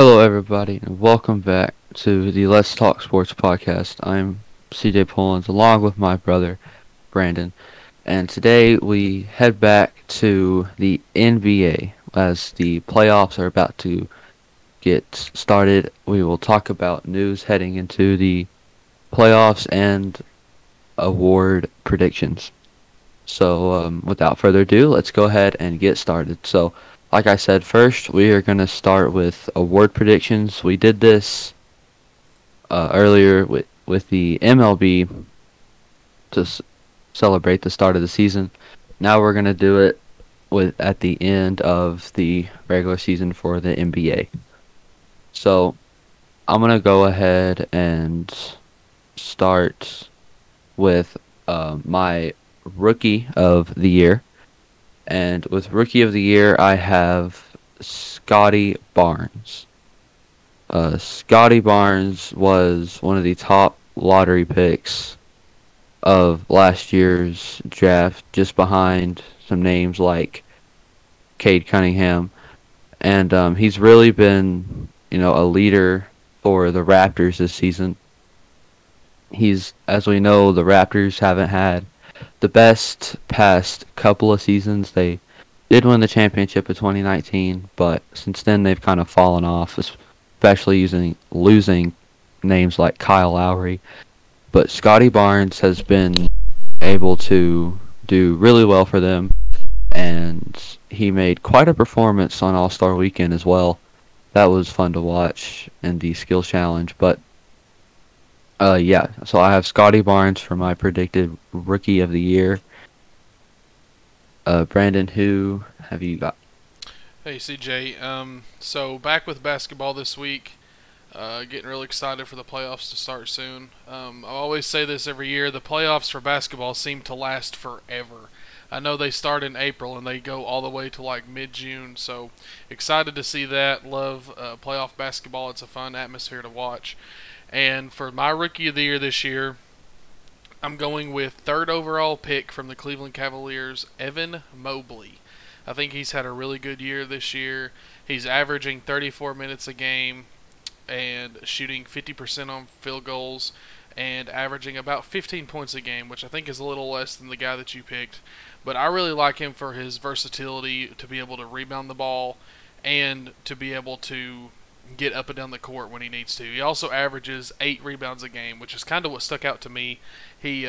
Hello everybody, and welcome back to the Let's Talk Sports podcast. I'm Cj Pollins, along with my brother, Brandon. And today we head back to the NBA. As the playoffs are about to get started, we will talk about news heading into the playoffs and award predictions. So without further ado, let's go ahead and get started. So, like I said, first, we are going to start with award predictions. We did this earlier with the MLB to celebrate the start of the season. Now we're going to do it at the end of the regular season for the NBA. So I'm going to go ahead and start with my Rookie of the Year. And with Rookie of the Year, I have Scottie Barnes. Scottie Barnes was one of the top lottery picks of last year's draft, just behind some names like Cade Cunningham. And he's really been, a leader for the Raptors this season. As we know, the Raptors haven't had the best past couple of seasons. They did win the championship in 2019, but since then they've kind of fallen off, especially losing names like Kyle Lowry. But Scottie Barnes has been able to do really well for them, and he made quite a performance on All-Star Weekend as well. That was fun to watch in the Skills Challenge, but so I have Scottie Barnes for my predicted Rookie of the Year. Brandon, who have you got? Hey, CJ. So back with basketball this week. Getting really excited for the playoffs to start soon. I always say this every year. The playoffs for basketball seem to last forever. I know they start in April and they go all the way to like mid-June. So excited to see that. Love playoff basketball. It's a fun atmosphere to watch. And for my Rookie of the Year this year, I'm going with third overall pick from the Cleveland Cavaliers, Evan Mobley. I think he's had a really good year this year. He's averaging 34 minutes a game and shooting 50% on field goals and averaging about 15 points a game, which I think is a little less than the guy that you picked. But I really like him for his versatility to be able to rebound the ball and to be able to get up and down the court when he needs to. He also averages 8 rebounds a game, which is kind of what stuck out to me. He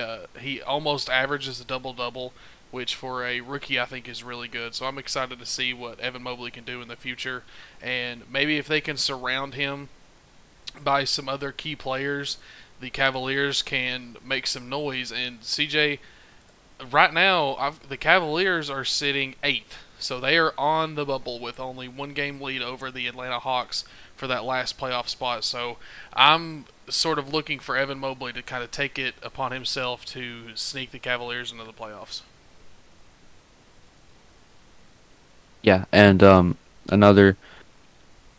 almost averages a double-double, which for a rookie I think is really good. So I'm excited to see what Evan Mobley can do in the future. And maybe if they can surround him by some other key players, the Cavaliers can make some noise. And CJ, right now the Cavaliers are sitting 8th. So they are on the bubble with only one game lead over the Atlanta Hawks for that last playoff spot. So I'm sort of looking for Evan Mobley to kind of take it upon himself to sneak the Cavaliers into the playoffs. Yeah, and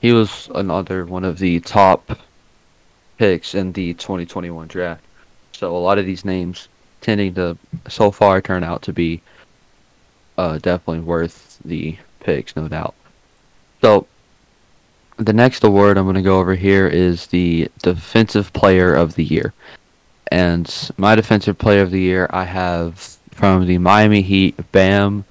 he was another one of the top picks in the 2021 draft. So a lot of these names tending to so far turn out to be definitely worth the picks, no doubt. So, the next award I'm going to go over here is the Defensive Player of the Year. And my Defensive Player of the Year I have from the Miami Heat, Bam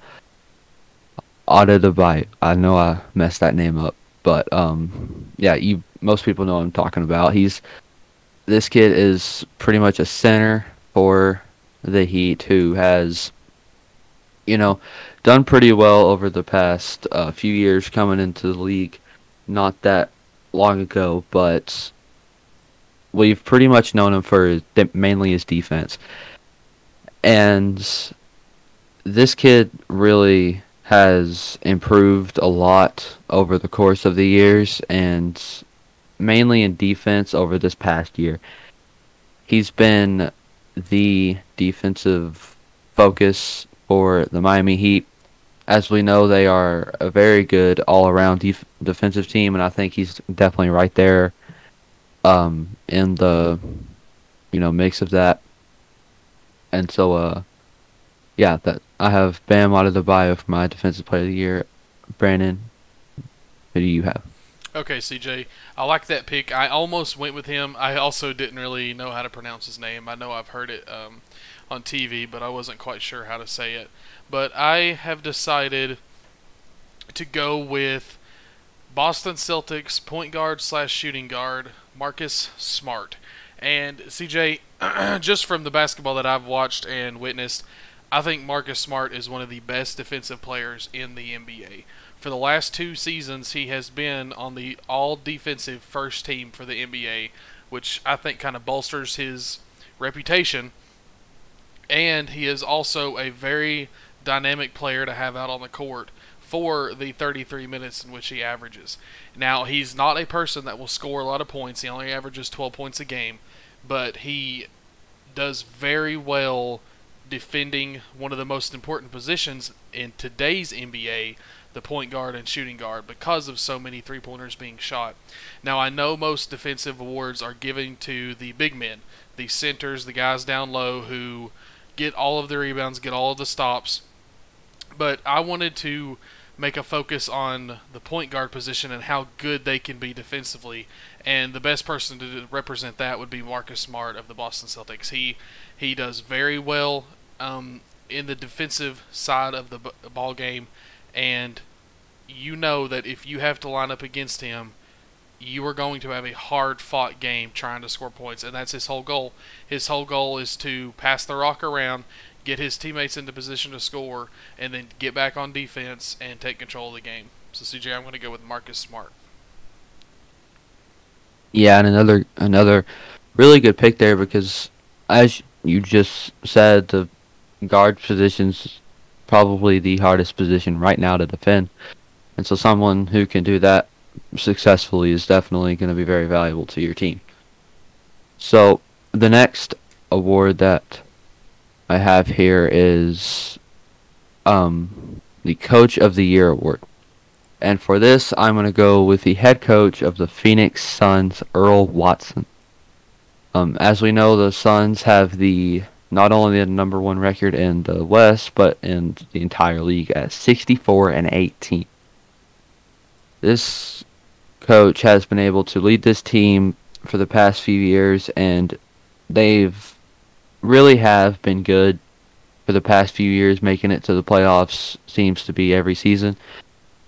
Adebayo. I know I messed that name up, but most people know what I'm talking about. This kid is pretty much a center for the Heat who has done pretty well over the past few years coming into the league not that long ago, but we've pretty much known him for mainly his defense. And this kid really has improved a lot over the course of the years, and mainly in defense over this past year. He's been the defensive focus for the Miami Heat. As we know, they are a very good all-around defensive team, and I think he's definitely right there in the mix of that. And so, I have Bam Adebayo for my Defensive Player of the Year. Brandon, who do you have? Okay, CJ, I like that pick. I almost went with him. I also didn't really know how to pronounce his name. I know I've heard it on TV, but I wasn't quite sure how to say it. But I have decided to go with Boston Celtics point guard / shooting guard Marcus Smart. And CJ, just from the basketball that I've watched and witnessed, I think Marcus Smart is one of the best defensive players in the NBA. For the last 2 seasons, he has been on the all-defensive first team for the NBA, which I think kind of bolsters his reputation. And he is also a very dynamic player to have out on the court for the 33 minutes in which he averages. Now, he's not a person that will score a lot of points. He only averages 12 points a game, but he does very well defending one of the most important positions in today's NBA, the point guard and shooting guard, because of so many three-pointers being shot. Now, I know most defensive awards are given to the big men, the centers, the guys down low who get all of the rebounds, get all of the stops, but I wanted to make a focus on the point guard position and how good they can be defensively, and the best person to represent that would be Marcus Smart of the Boston Celtics. He does very well in the defensive side of the ball game, and you know that if you have to line up against him, you are going to have a hard-fought game trying to score points, and that's his whole goal. His whole goal is to pass the rock around, get his teammates into position to score, and then get back on defense and take control of the game. So, CJ, I'm going to go with Marcus Smart. Yeah, and another really good pick there, because as you just said, the guard position's probably the hardest position right now to defend. And so someone who can do that successfully is definitely going to be very valuable to your team. So the next award that I have here is the Coach of the Year award. And for this, I'm going to go with the head coach of the Phoenix Suns, Earl Watson. As we know, the Suns have not only the #1 record in the West, but in the entire league at 64-18. This coach has been able to lead this team for the past few years, and they've really have been good for the past few years. Making it to the playoffs seems to be every season,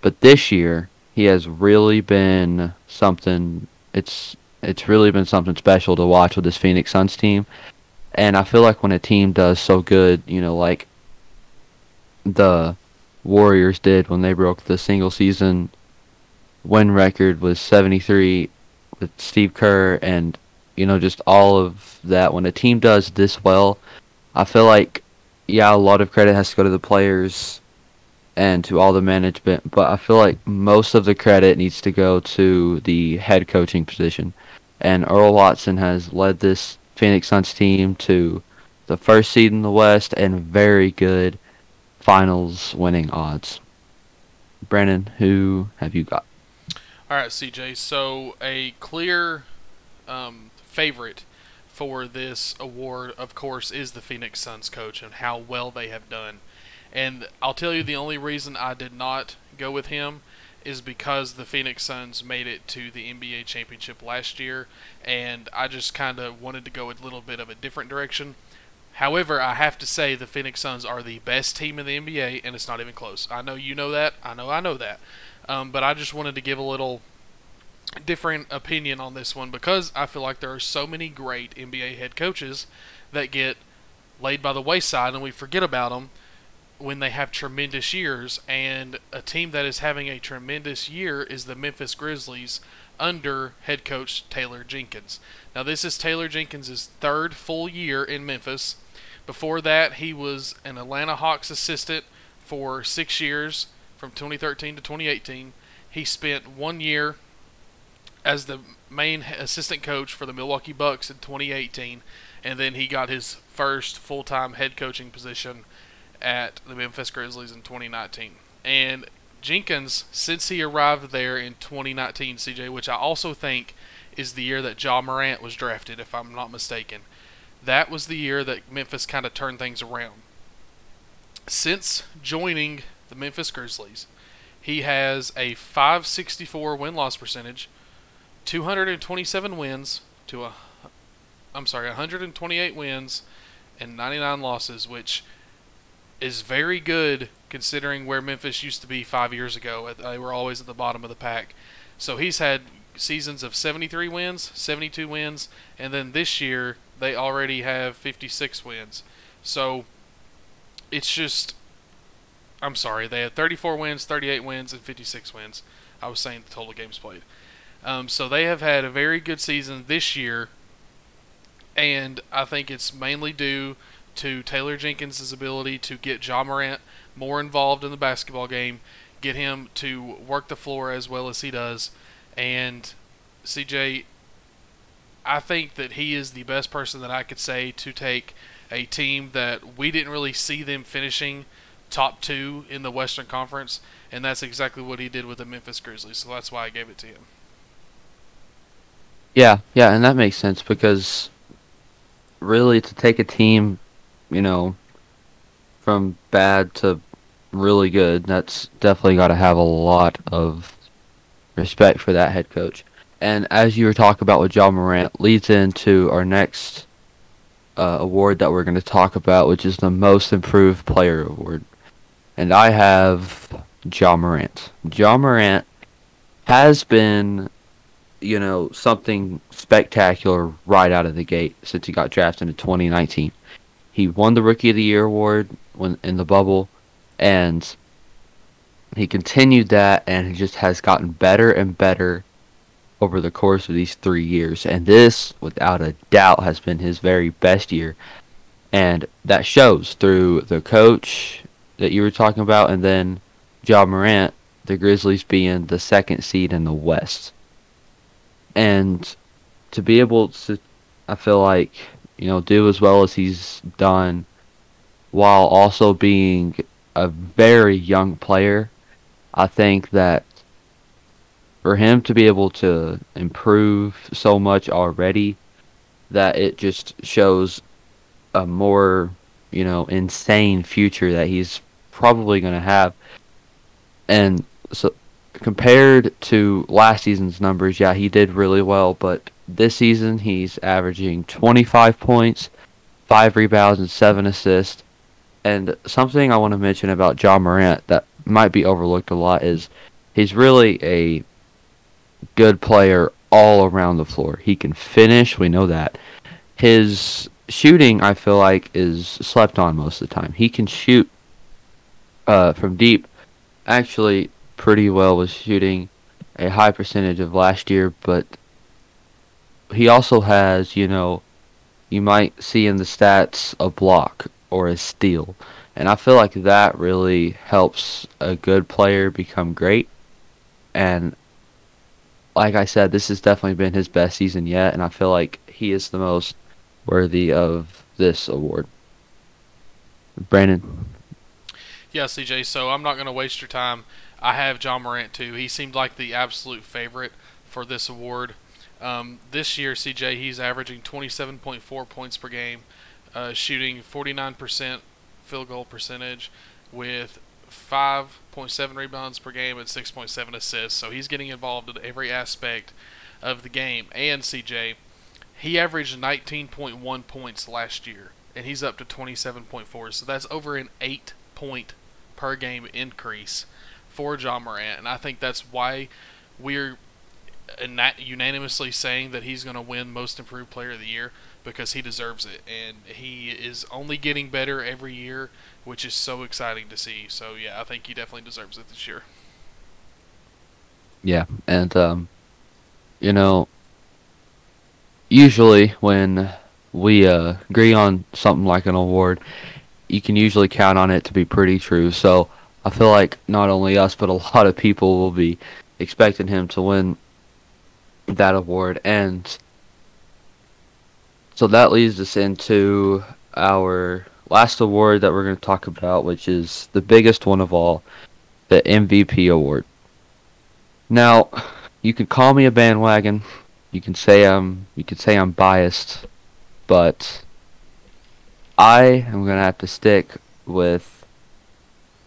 but this year he has really been something. It's really been something special to watch with this Phoenix Suns team. And I feel like when a team does so good, like the Warriors did when they broke the single season win record with 73 with Steve Kerr, and just all of that, when a team does this well, I feel like, yeah, a lot of credit has to go to the players and to all the management, but I feel like most of the credit needs to go to the head coaching position. And Earl Watson has led this Phoenix Suns team to the first seed in the West and very good finals winning odds. Brandon, who have you got? All right, CJ, so a clear favorite for this award, of course, is the Phoenix Suns coach and how well they have done. And I'll tell you, the only reason I did not go with him is because the Phoenix Suns made it to the NBA championship last year, and I just kind of wanted to go a little bit of a different direction. However, I have to say the Phoenix Suns are the best team in the NBA, and it's not even close. I know you know that. I know that. But I just wanted to give a little different opinion on this one, because I feel like there are so many great NBA head coaches that get laid by the wayside, and we forget about them when they have tremendous years. And a team that is having a tremendous year is the Memphis Grizzlies under head coach Taylor Jenkins. Now, this is Taylor Jenkins' 3rd full year in Memphis. Before that, he was an Atlanta Hawks assistant for 6 years from 2013 to 2018. He spent 1 year as the main assistant coach for the Milwaukee Bucks in 2018, and then he got his first full-time head coaching position at the Memphis Grizzlies in 2019. And Jenkins, since he arrived there in 2019, CJ, which I also think is the year that Ja Morant was drafted, if I'm not mistaken, that was the year that Memphis kind of turned things around. Since joining the Memphis Grizzlies, He has a .564 win-loss percentage, 227 wins to 128 wins and 99 losses, which is very good considering where Memphis used to be 5 years ago. They were always at the bottom of the pack. So he's had seasons of 73 wins, 72 wins, and then this year they already have 56 wins. So it's just, I'm sorry, they had 34 wins, 38 wins, and 56 wins. I was saying the total games played. So they have had a very good season this year, and I think it's mainly due to Taylor Jenkins' ability to get Ja Morant more involved in the basketball game, get him to work the floor as well as he does. And Cj, I think that he is the best person that I could say to take a team that we didn't really see them finishing top two in the Western Conference, and that's exactly what he did with the Memphis Grizzlies, so that's why I gave it to him. Yeah, and that makes sense because really to take a team, you know, from bad to really good, that's definitely got to have a lot of respect for that head coach. And as you were talking about with Ja Morant, leads into our next award that we're going to talk about, which is the Most Improved Player Award. And I have Ja Morant. Ja Morant has been, you know, something spectacular right out of the gate since he got drafted in 2019. He won the Rookie of the Year award when in the bubble, and he continued that, and he just has gotten better and better over the course of these 3 years. And this, without a doubt, has been his very best year. And that shows through the coach that you were talking about, and then Ja Morant, the Grizzlies being the second seed in the West. And to be able to, I feel like, you know, do as well as he's done while also being a very young player, I think that for him to be able to improve so much already, that it just shows a more, you know, insane future that he's probably going to have. And so compared to last season's numbers, yeah, he did really well, but this season he's averaging 25 points, 5 rebounds, and 7 assists. And something I want to mention about Ja Morant that might be overlooked a lot is he's really a good player all around the floor. He can finish, we know that. His shooting, I feel like, is slept on most of the time. He can shoot from deep, actually pretty well, was shooting a high percentage of last year, but he also has, you know, you might see in the stats a block or a steal. And I feel like that really helps a good player become great. And like I said, this has definitely been his best season yet, and I feel like he is the most worthy of this award. Brandon? Yeah, CJ, so I'm not going to waste your time. I have Ja Morant too. He seemed like the absolute favorite for this award. This year, CJ, he's averaging 27.4 points per game, shooting 49% field goal percentage with 5.7 rebounds per game and 6.7 assists. So he's getting involved in every aspect of the game. And CJ, he averaged 19.1 points last year, and he's up to 27.4. So that's over an 8-point per game increase for Ja Morant. And I think that's why we're unanimously saying that he's going to win Most Improved Player of the Year, because he deserves it, and he is only getting better every year, which is so exciting to see. So yeah, I think he definitely deserves it this year. Yeah, and you know, usually when we agree on something like an award, you can usually count on it to be pretty true. So I feel like not only us, but a lot of people will be expecting him to win that award. And so that leads us into our last award that we're going to talk about, which is the biggest one of all, the MVP award. Now, you can call me a bandwagon, you can say I'm biased, but I am going to have to stick with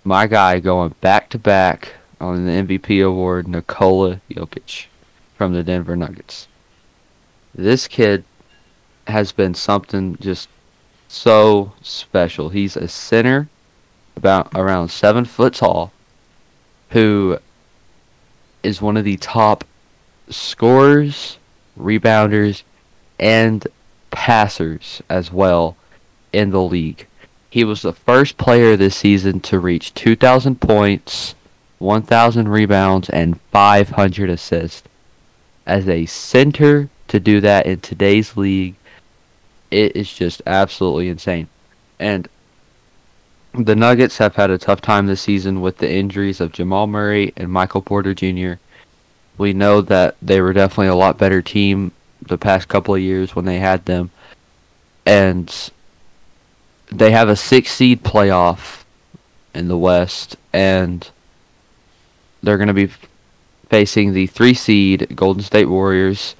my guy going back to back on the MVP award, Nikola Jokic from the Denver Nuggets. This kid has been something just so special. He's a center about around 7 foot tall who is one of the top scorers, rebounders, and passers as well in the league. He was the first player this season to reach 2,000 points, 1,000 rebounds, and 500 assists. As a center to do that in today's league, it is just absolutely insane. And the Nuggets have had a tough time this season with the injuries of Jamal Murray and Michael Porter Jr. We know that they were definitely a lot better team the past couple of years when they had them. And they have a 6-seed playoff in the West, and they're going to be facing the 3-seed Golden State Warriors.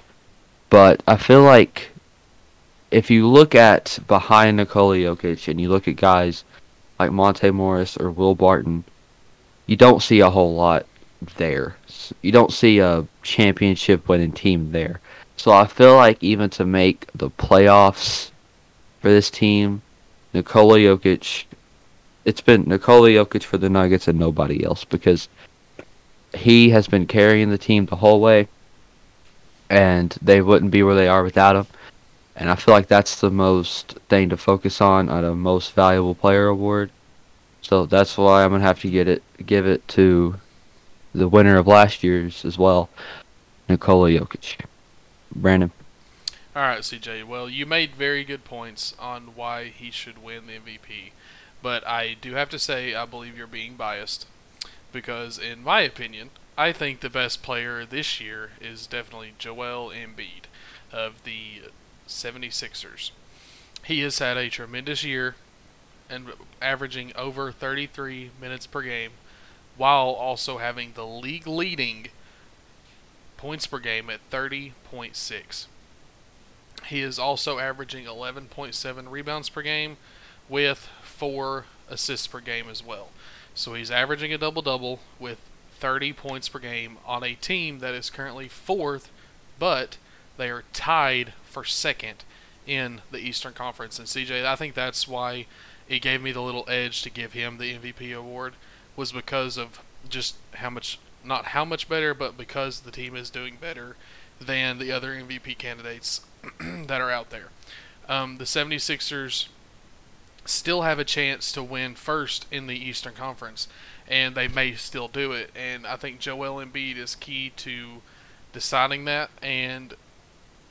But I feel like if you look at behind Nikola Jokic and you look at guys like Monte Morris or Will Barton, you don't see a whole lot there. You don't see a championship-winning team there. So I feel like even to make the playoffs for this team, Nikola Jokic, it's been Nikola Jokic for the Nuggets and nobody else, because he has been carrying the team the whole way, and they wouldn't be where they are without him. And I feel like that's the most thing to focus on a most valuable player award. So that's why I'm going to have to give it to the winner of last year's as well, Nikola Jokic. Brandon. All right, CJ. Well, you made very good points on why he should win the MVP. But I do have to say I believe you're being biased, because in my opinion, I think the best player this year is definitely Joel Embiid of the 76ers. He has had a tremendous year and averaging over 33 minutes per game, while also having the league leading points per game at 30.6. He is also averaging 11.7 rebounds per game with 4 assists per game as well. So he's averaging a double-double with 30 points per game on a team that is currently 4th, but they are tied for 2nd in the Eastern Conference. And CJ, I think that's why it gave me the little edge to give him the MVP award, was because of just how much, not how much better, but because the team is doing better than the other MVP candidates that are out there. The 76ers still have a chance to win first in the Eastern Conference, and they may still do it. And I think Joel Embiid is key to deciding that. And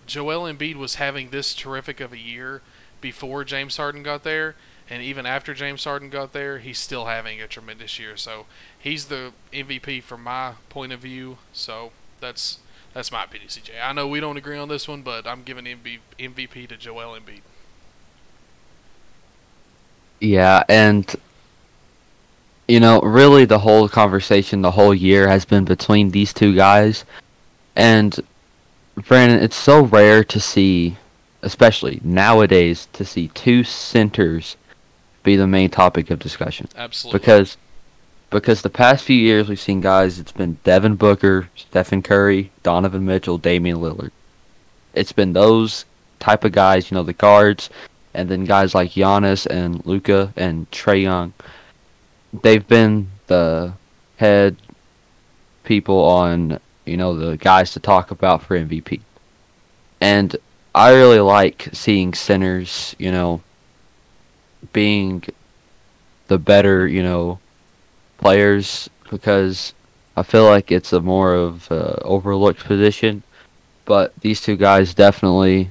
Joel Embiid was having this terrific of a year before James Harden got there, and even after James Harden got there, he's still having a tremendous year. So he's the MVP from my point of view. So that's my opinion, CJ. I know we don't agree on this one, but I'm giving MVP to Joel Embiid. Yeah, and you know, really the whole conversation, the whole year has been between these two guys. And Brandon, it's so rare to see, especially nowadays, to see two centers be the main topic of discussion. Absolutely. Because the past few years we've seen guys, it's been Devin Booker, Stephen Curry, Donovan Mitchell, Damian Lillard. It's been those type of guys, you know, the guards, and then guys like Giannis and Luka and Trae Young. They've been the head people on, you know, the guys to talk about for MVP. And I really like seeing centers, you know, being the better, you know, players, because I feel like it's a more of a overlooked position. But these two guys definitely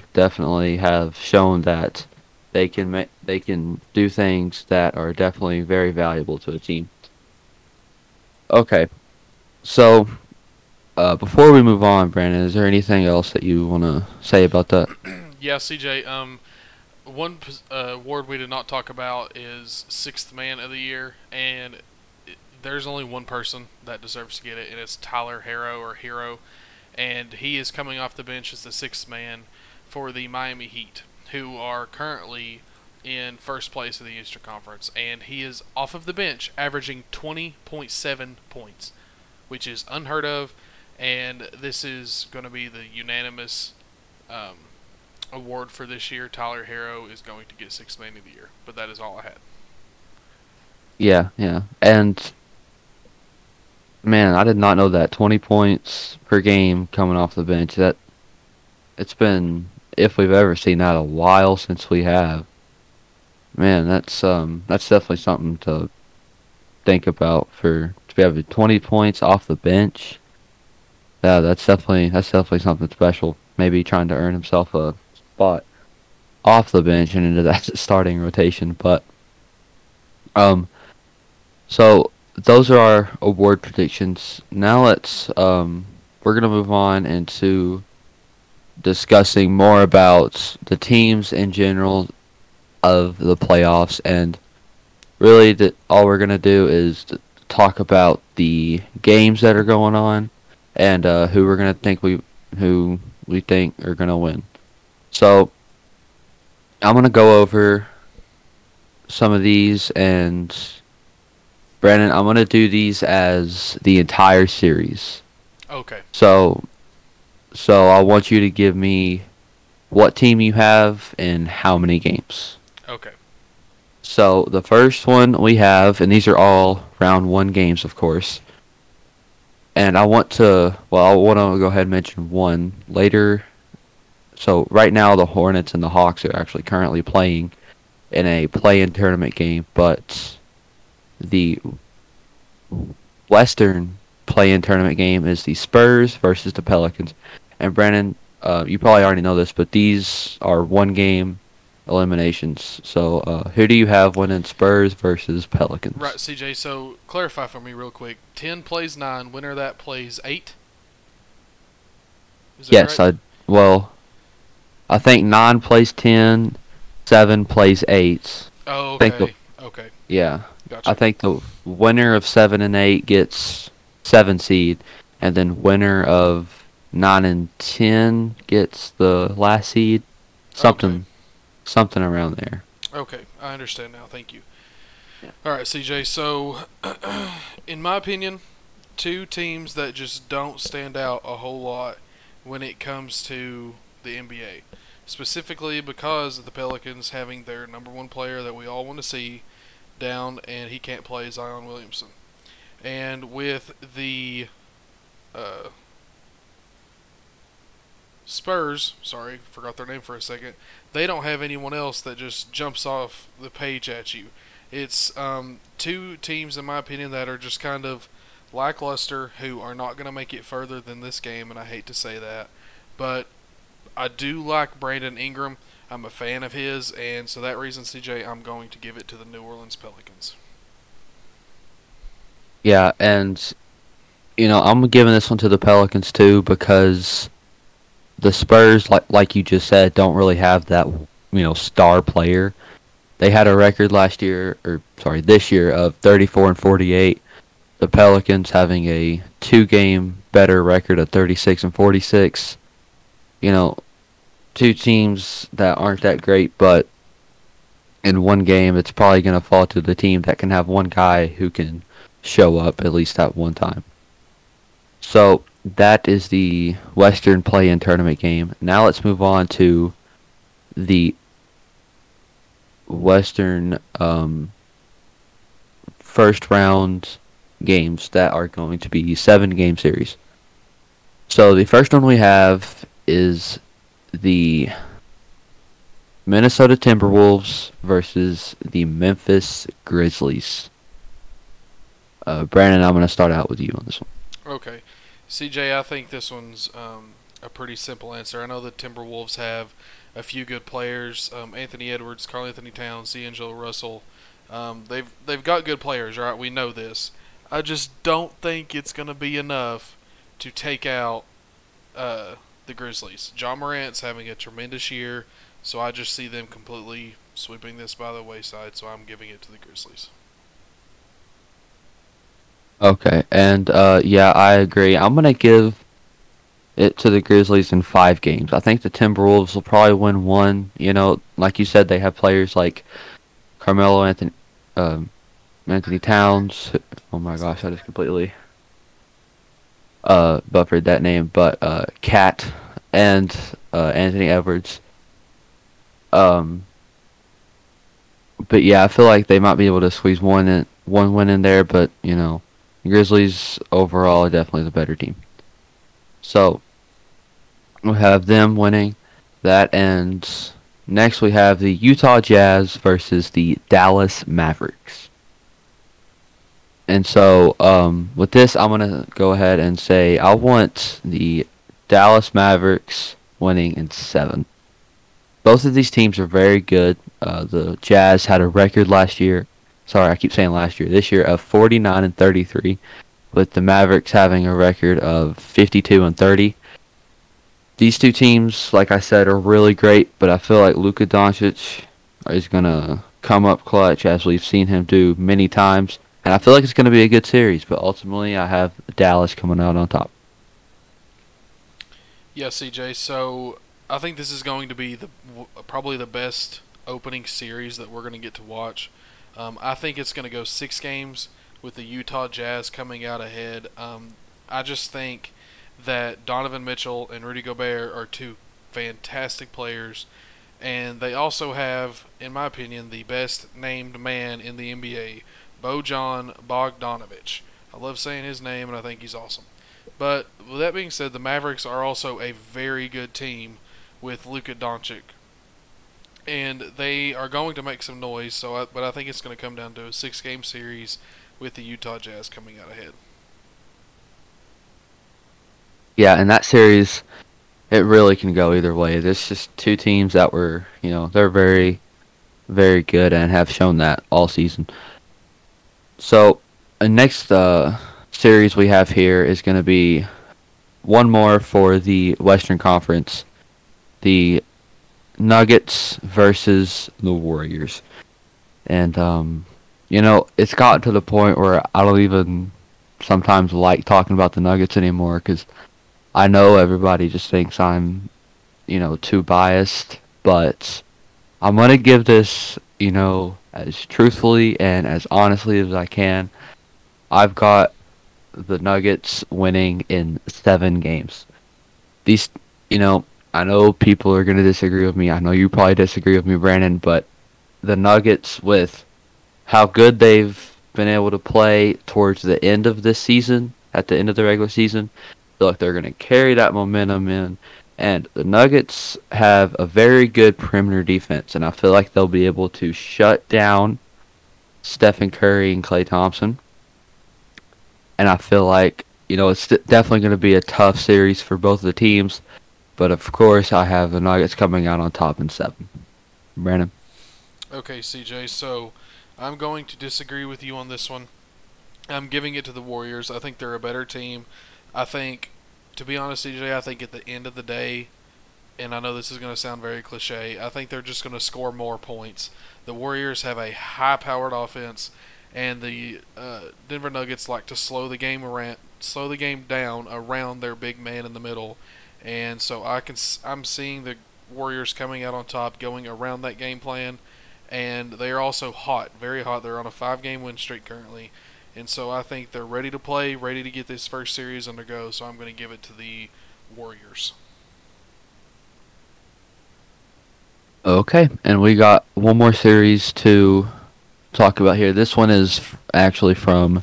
have shown that they can do things that are definitely very valuable to a team. Okay, so before we move on, Brandon, is there anything else that you want to say about that? Yeah, CJ. One award we did not talk about is Sixth Man of the Year, and there's only one person that deserves to get it, and it's Tyler Herro, and he is coming off the bench as the sixth man for the Miami Heat, who are currently in first place in the Eastern Conference, and he is off of the bench averaging 20.7 points. which is unheard of, and this is going to be the unanimous award for this year. Tyler Herro is going to get Sixth Man of the Year, but that is all I had. Yeah, and man, I did not know that 20 points per game coming off the bench. That it's been, if we've ever seen that, a while since we have. Man, that's definitely something to think about to be having 20 points off the bench. Yeah, that's definitely something special. Maybe trying to earn himself a spot off the bench and into that starting rotation, but. So those are our award predictions. Now we're gonna move on into discussing more about the teams in general of the playoffs, and really all we're gonna do is talk about the games that are going on and who we think are gonna win. So I'm gonna go over some of these, and Brandon, I'm gonna do these as the entire series. Okay. So I want you to give me what team you have and how many games. Okay. So the first one we have, and these are all round one games, of course. And I want to go ahead and mention one later. So right now, the Hornets and the Hawks are actually currently playing in a play-in tournament game, but the Western play-in tournament game is the Spurs versus the Pelicans. And Brandon, you probably already know this, but these are one-game eliminations. So who do you have winning Spurs versus Pelicans? Right, CJ, so clarify for me real quick. 10 plays 9, winner of that plays 8? Yes, right? I think 9 plays 10... 7 plays 8. Oh, okay. Okay. Yeah. Gotcha. I think the winner of 7 and 8 gets 7 seed, and then winner of 9 and 10 gets the last seed. Something around there. Okay, I understand now. Thank you. Yeah. All right, CJ. So, in my opinion, two teams that just don't stand out a whole lot when it comes to the NBA. Specifically because of the Pelicans having their number one player that we all want to see down, and he can't play, Zion Williamson. And with the Spurs, sorry, forgot their name for a second, they don't have anyone else that just jumps off the page at you. It's two teams, in my opinion, that are just kind of lackluster, who are not going to make it further than this game, and I hate to say that, but I do like Brandon Ingram. I'm a fan of his, and so that reason, CJ, I'm going to give it to the New Orleans Pelicans. Yeah, and, I'm giving this one to the Pelicans, too, because the Spurs, like you just said, don't really have that, star player. They had a record this year of 34-48. The Pelicans having a 2-game better record of 36-46. Two teams that aren't that great, but in one game, it's probably going to fall to the team that can have one guy who can show up at least at one time. So that is the Western play-in tournament game. Now let's move on to the Western first-round games that are going to be 7-game series. So the first one we have is the Minnesota Timberwolves versus the Memphis Grizzlies. Brandon, I'm going to start out with you on this one. Okay. CJ, I think this one's a pretty simple answer. I know the Timberwolves have a few good players, Anthony Edwards, Karl Anthony Towns, D'Angelo Russell. They've got good players, right? We know this. I just don't think it's going to be enough to take out the Grizzlies. Ja Morant's having a tremendous year, so I just see them completely sweeping this by the wayside, so I'm giving it to the Grizzlies. Okay, and yeah, I agree. I'm going to give it to the Grizzlies in 5 games. I think the Timberwolves will probably win one. Like you said, they have players like Carmelo Anthony, Anthony Towns. Oh my gosh, I just completely buffered that name, but Cat and Anthony Edwards. But yeah, I feel like they might be able to squeeze one win in there, but you know, Grizzlies overall are definitely the better team. So we have them winning that, and next we have the Utah Jazz versus the Dallas Mavericks. And so with this, I'm gonna go ahead and say I want the Dallas Mavericks winning in 7. Both of these teams are very good. The Jazz had a record last year. Sorry, I keep saying last year. This year of 49-33, with the Mavericks having a record of 52-30. These two teams, like I said, are really great, but I feel like Luka Doncic is gonna come up clutch, as we've seen him do many times. And I feel like it's going to be a good series, but ultimately I have Dallas coming out on top. Yeah, CJ, so I think this is going to be probably the best opening series that we're going to get to watch. I think it's going to go 6 games with the Utah Jazz coming out ahead. I just think that Donovan Mitchell and Rudy Gobert are two fantastic players, and they also have, in my opinion, the best named man in the NBA, Bojan Bogdanovic. I love saying his name, and I think he's awesome. But with that being said, the Mavericks are also a very good team with Luka Doncic, and they are going to make some noise. But I think it's going to come down to a 6-game series with the Utah Jazz coming out ahead. Yeah, and that series, it really can go either way. There's just two teams that were, you know, they're very, very good and have shown that all season. So, the next series we have here is going to be one more for the Western Conference, the Nuggets versus the Warriors. And, you know, it's gotten to the point where I don't even sometimes like talking about the Nuggets anymore, because I know everybody just thinks I'm, you know, too biased, but I'm going to give this, you know, as truthfully and as honestly as I can. I've got the Nuggets winning in 7 games. These, you know, I know people are going to disagree with me. I know you probably disagree with me, Brandon, but the Nuggets, with how good they've been able to play towards the end of this season, at the end of the regular season, I feel like they're going to carry that momentum in. And the Nuggets have a very good perimeter defense, and I feel like they'll be able to shut down Stephen Curry and Klay Thompson. And I feel like, you know, it's definitely going to be a tough series for both of the teams. But, of course, I have the Nuggets coming out on top in 7. Brandon? Okay, CJ, so I'm going to disagree with you on this one. I'm giving it to the Warriors. I think they're a better team. I think, to be honest, CJ, I think at the end of the day, and I know this is going to sound very cliche, I think they're just going to score more points. The Warriors have a high-powered offense, and the Denver Nuggets like to slow the game down around their big man in the middle. And so I'm seeing the Warriors coming out on top, going around that game plan, and they are also hot, very hot. They're on a 5-game win streak currently. And so I think they're ready to play, ready to get this first series undergo, so I'm going to give it to the Warriors. Okay, and we got one more series to talk about here. This one is actually from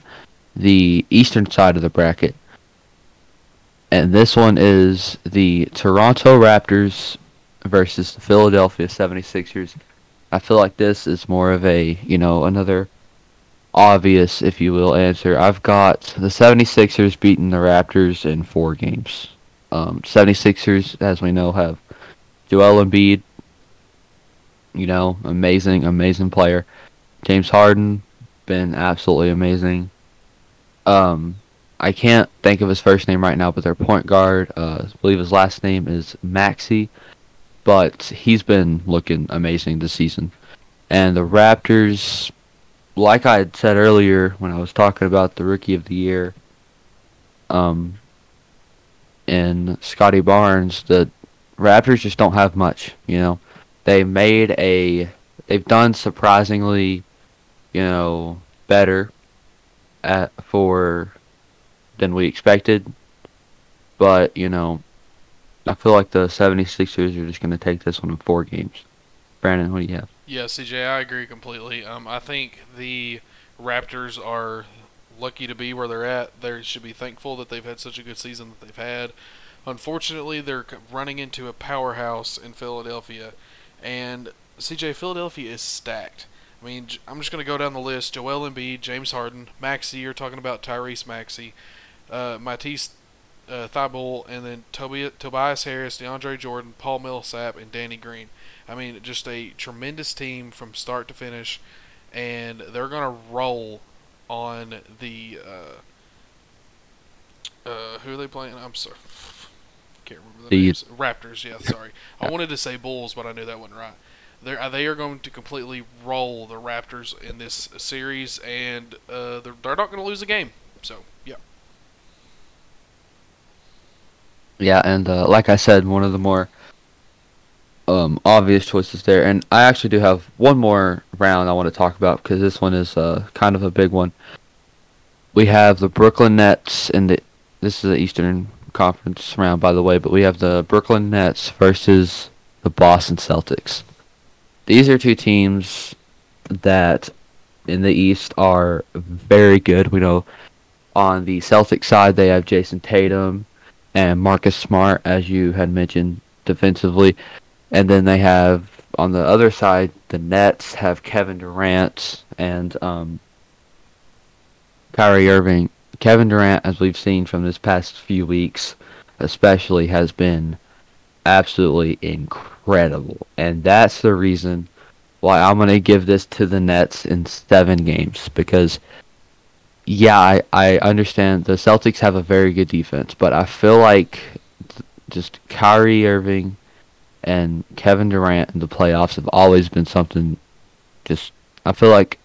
the eastern side of the bracket. And this one is the Toronto Raptors versus the Philadelphia 76ers. I feel like this is more of a, you know, another obvious, if you will, answer. I've got the 76ers beating the Raptors in 4 games. 76ers, as we know, have Joel Embiid, you know, amazing, amazing player. James Harden, been absolutely amazing. I can't think of his first name right now, but their point guard, I believe his last name is Maxey, but he's been looking amazing this season. And the Raptors, like I had said earlier when I was talking about the Rookie of the Year, and Scottie Barnes, the Raptors just don't have much. You know, they've done surprisingly, you know, better than we expected But, you know, I feel like the 76ers are just going to take this one in 4 games. Brandon, what do you have? Yeah, CJ, I agree completely. I think the Raptors are lucky to be where they're at. They should be thankful that they've had such a good season that they've had. Unfortunately, they're running into a powerhouse in Philadelphia. And, CJ, Philadelphia is stacked. I mean, I'm just going to go down the list. Joel Embiid, James Harden, Maxey, you're talking about Tyrese Maxey, Matisse Thybulle, and then Tobias Harris, DeAndre Jordan, Paul Millsap, and Danny Green. I mean, just a tremendous team from start to finish, and they're going to roll on the who are they playing? I'm sorry. Can't remember the names. Raptors, yeah, sorry. I wanted to say Bulls, but I knew that wasn't right. They are going to completely roll the Raptors in this series, and they're not going to lose a game. So, yeah. Yeah, and like I said, one of the more obvious choices there. And I actually do have one more round I want to talk about because this one is kind of a big one. We have the Brooklyn Nets, and this is the Eastern Conference round, by the way, but we have the Brooklyn Nets versus the Boston Celtics. These are two teams that in the East are very good. We know on the Celtics side they have Jayson Tatum and Marcus Smart, as you had mentioned, defensively. And then they have, on the other side, the Nets have Kevin Durant and Kyrie Irving. Kevin Durant, as we've seen from this past few weeks especially, has been absolutely incredible, and that's the reason why I'm going to give this to the Nets in 7 games, because I understand the Celtics have a very good defense, but I feel like just Kyrie Irving and Kevin Durant in the playoffs have always been something. Just, I feel like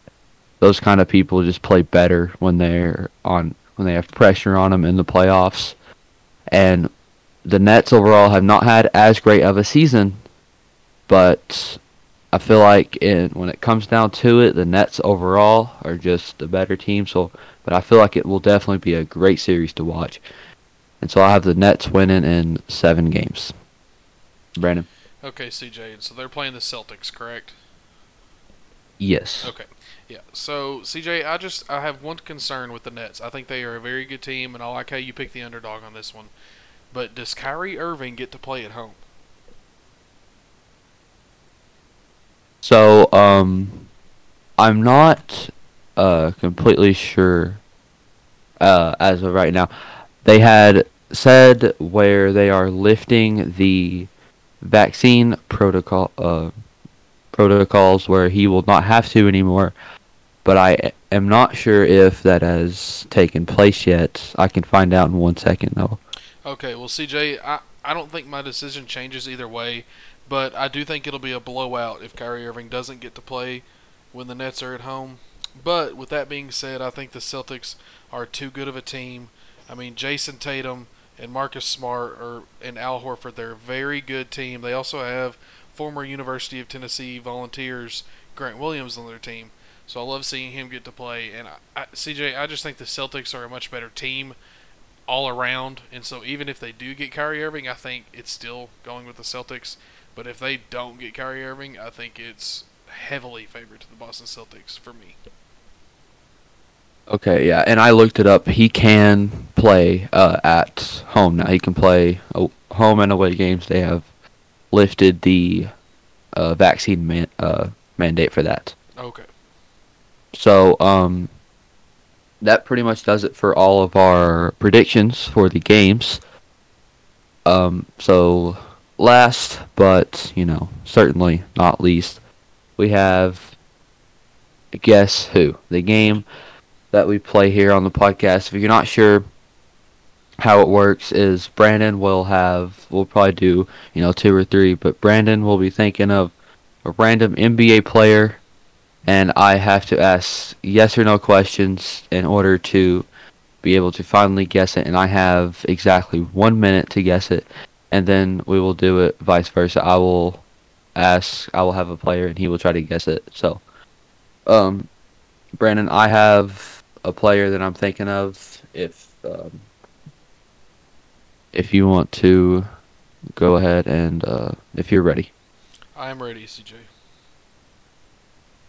those kind of people just play better when they have pressure on them in the playoffs. And the Nets overall have not had as great of a season, but I feel like when it comes down to it, the Nets overall are just the better team. But I feel like it will definitely be a great series to watch. And so I have the Nets winning in 7 games. Brandon. Okay, CJ. So they're playing the Celtics, correct? Yes. Okay. Yeah. So, CJ, I have one concern with the Nets. I think they are a very good team, and I like how you picked the underdog on this one. But does Kyrie Irving get to play at home? So, I'm not completely sure as of right now. They had said where they are lifting the vaccine protocols where he will not have to anymore. But I am not sure if that has taken place yet. I can find out in 1 second, though. Okay, well, CJ, I don't think my decision changes either way, but I do think it'll be a blowout if Kyrie Irving doesn't get to play when the Nets are at home. But with that being said, I think the Celtics are too good of a team. I mean, Jayson Tatum and Marcus Smart and Al Horford, they're a very good team. They also have former University of Tennessee Volunteers Grant Williams on their team, so I love seeing him get to play. And, CJ, I just think the Celtics are a much better team all around, and so even if they do get Kyrie Irving, I think it's still going with the Celtics. But if they don't get Kyrie Irving, I think it's heavily favored to the Boston Celtics for me. Okay, yeah, and I looked it up. He can play at home now. He can play home and away games. They have lifted the vaccine mandate for that. Okay. So, that pretty much does it for all of our predictions for the games. So, last but, certainly not least, we have Guess Who, the game that we play here on the podcast. If you're not sure how it works, is Brandon will probably do, 2 or 3, but Brandon will be thinking of a random NBA player, and I have to ask yes or no questions in order to be able to finally guess it. And I have exactly 1 minute to guess it, and then we will do it vice versa. I will have a player, and he will try to guess it. So, Brandon, I have a player that I'm thinking of. If if you want to go ahead and if you're ready. I am ready, CJ.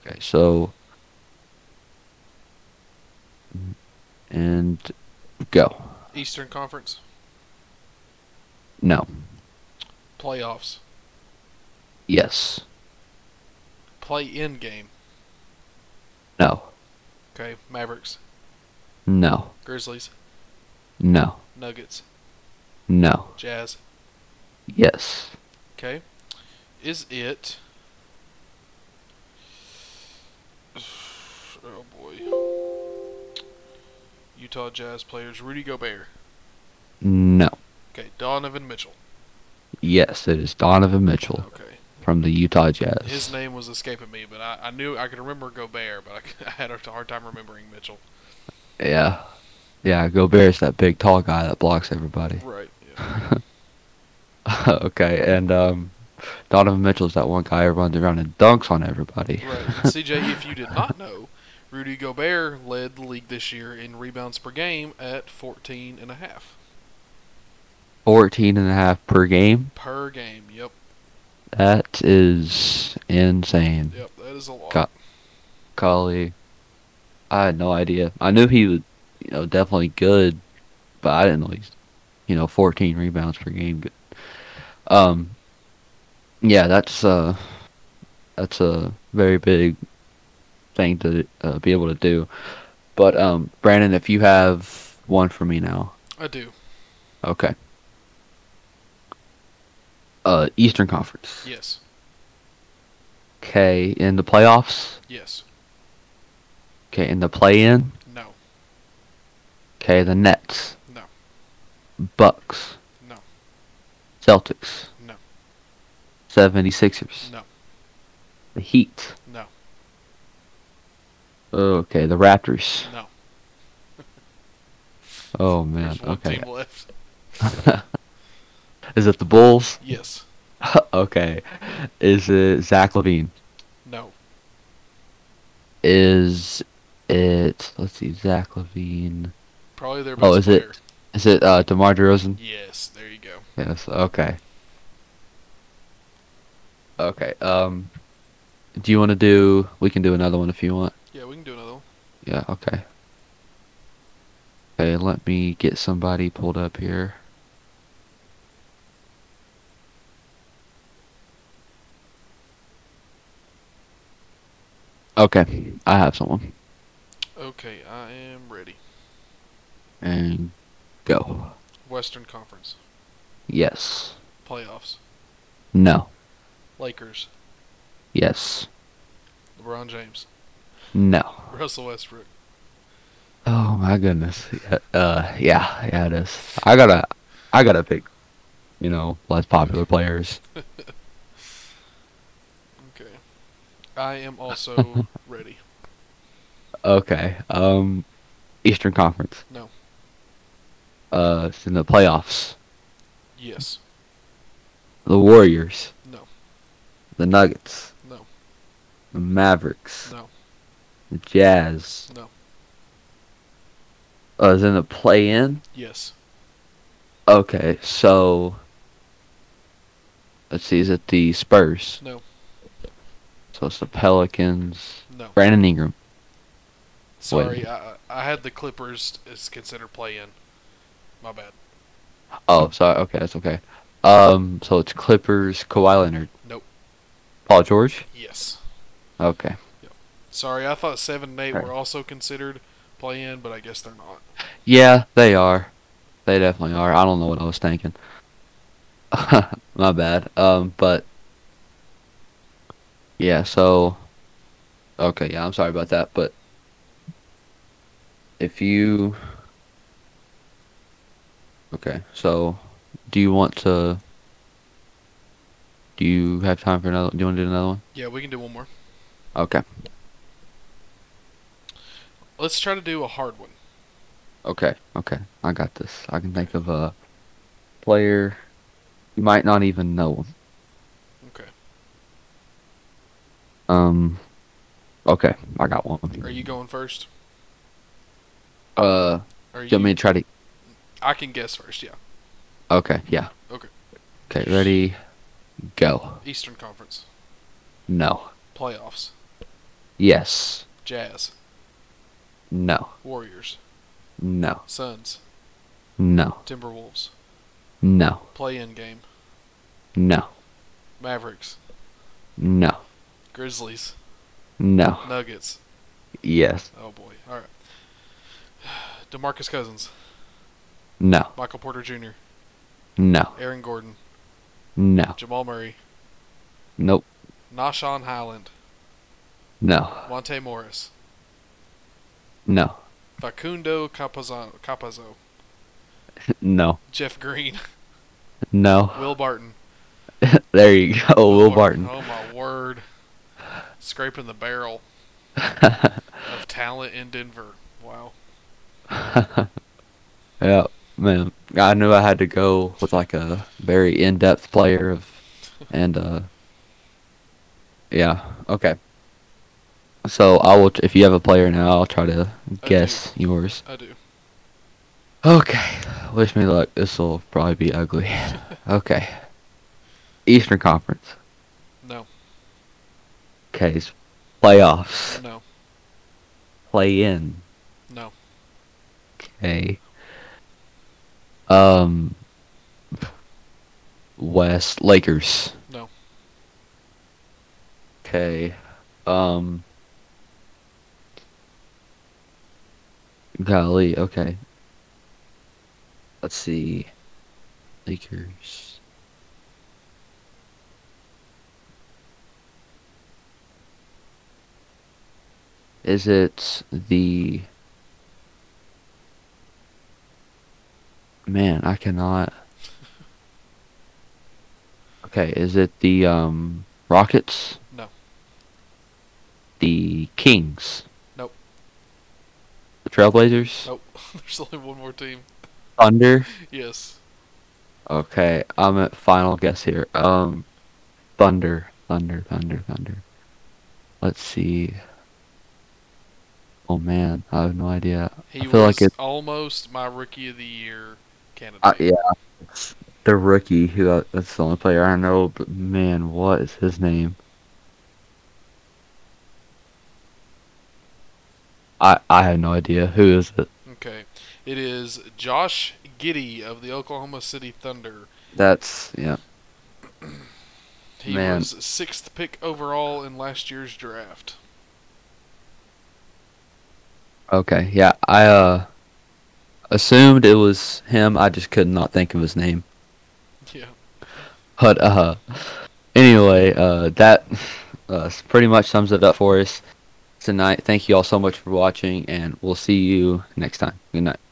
Okay, so and go. Eastern Conference? No. Playoffs? Yes. Play-in game? No. Okay, Mavericks? No. Grizzlies? No. Nuggets? No. Jazz? Yes. Okay. Is it... Oh, boy. Utah Jazz players. Rudy Gobert? No. Okay, Donovan Mitchell? Yes, it is Donovan Mitchell. Okay. From the Utah Jazz. His name was escaping me, but I knew I could remember Gobert, but I had a hard time remembering Mitchell. Yeah. Yeah, Gobert's that big, tall guy that blocks everybody. Right, yeah. Okay, and Donovan Mitchell's that one guy who runs around and dunks on everybody. Right. CJ, if you did not know, Rudy Gobert led the league this year in rebounds per game at 14.5. 14.5 per game? Per game, yep. That is insane. Yep, that is a lot. Golly, I had no idea. I knew he was, definitely good, but I didn't know he's, 14 rebounds per game. Good. Yeah, that's a very big thing to be able to do. But Brandon, if you have one for me now, I do. Okay. Eastern Conference. Yes. Okay, in the playoffs? Yes. Okay, in the play-in? No. Okay, the Nets? No. Bucks? No. Celtics? No. 76ers? No. The Heat? No. Okay, the Raptors? No. Oh, man. There's one team left. Is it the Bulls? Yes. Okay. Is it Zach LaVine? No. Is it... Let's see, Zach LaVine... Probably their best player. Is it DeMar DeRozan? Yes, there you go. Yes, okay. Okay, do you want to do... We can do another one if you want. Yeah, we can do another one. Yeah, okay. Okay, let me get somebody pulled up here. Okay, I have someone. Okay, I am ready. And go. Western Conference. Yes. Playoffs. No. Lakers. Yes. LeBron James. No. Russell Westbrook. Oh my goodness. Yeah, it is. I gotta pick, less popular players. I am also ready. Okay. Eastern Conference. No. It's in the playoffs. Yes. The Warriors. No. The Nuggets. No. The Mavericks. No. The Jazz. No. It's in the play-in? Yes. Okay, so... Let's see, is it the Spurs? No. So it's the Pelicans. No. Brandon Ingram. Sorry, I had the Clippers as considered play-in. My bad. Oh, sorry. Okay, that's okay. So it's Clippers, Kawhi Leonard. Nope. Paul George? Yes. Okay. Yep. Sorry, I thought 7 and 8 were also considered play-in, but I guess they're not. Yeah, they are. They definitely are. I don't know what I was thinking. My bad. But... Yeah, so, okay, yeah, I'm sorry about that, but if you, okay, so, do you have time for another, do you want to do another one? Yeah, we can do one more. Okay. Let's try to do a hard one. Okay, I got this. I can think of a player you might not even know him. Okay, I got one. Are you going first? Do you want me to try to... I can guess first, yeah. Okay, yeah. Okay. Okay, ready, go. Eastern Conference. No. Playoffs. Yes. Jazz. No. Warriors. No. Suns. No. Timberwolves. No. Play-in game. No. Mavericks. No. Grizzlies. No. Nuggets. Yes. Oh boy. All right. DeMarcus Cousins. No. Michael Porter Jr. No. Aaron Gordon. No. Jamal Murray. Nope. Nahshon Highland. No. Monte Morris. No. Facundo Capazzo. No. Jeff Green. No. Will Barton. There you go, Will Barton. Oh my word. Scraping the barrel of talent in Denver. Wow. Yeah, man. I knew I had to go with like a very in-depth player yeah, okay. So I will. If you have a player now, I'll try to guess yours. I do. Okay. Wish me luck. This will probably be ugly. Okay. Eastern Conference. No. Okay. Playoffs. No. Play in. No. Okay. West. Lakers. No. Okay. Golly, okay. Let's see. Lakers. Is it the... Man, I cannot... Okay, is it the Rockets? No. The Kings? Nope. The Trailblazers? Nope. There's only one more team. Thunder? Yes. Okay, I'm at final guess here. Thunder. Let's see. Oh man, I have no idea. He was like almost my rookie of the year candidate. Yeah, it's the rookie. That's the only player I know. But man, what is his name? I have no idea. Who is it? Okay. It is Josh Giddey of the Oklahoma City Thunder. That's, yeah. He was 6th pick overall in last year's draft. Okay, yeah. I assumed it was him. I just could not think of his name. Yeah. But, anyway, that pretty much sums it up for us tonight. Thank you all so much for watching, and we'll see you next time. Good night.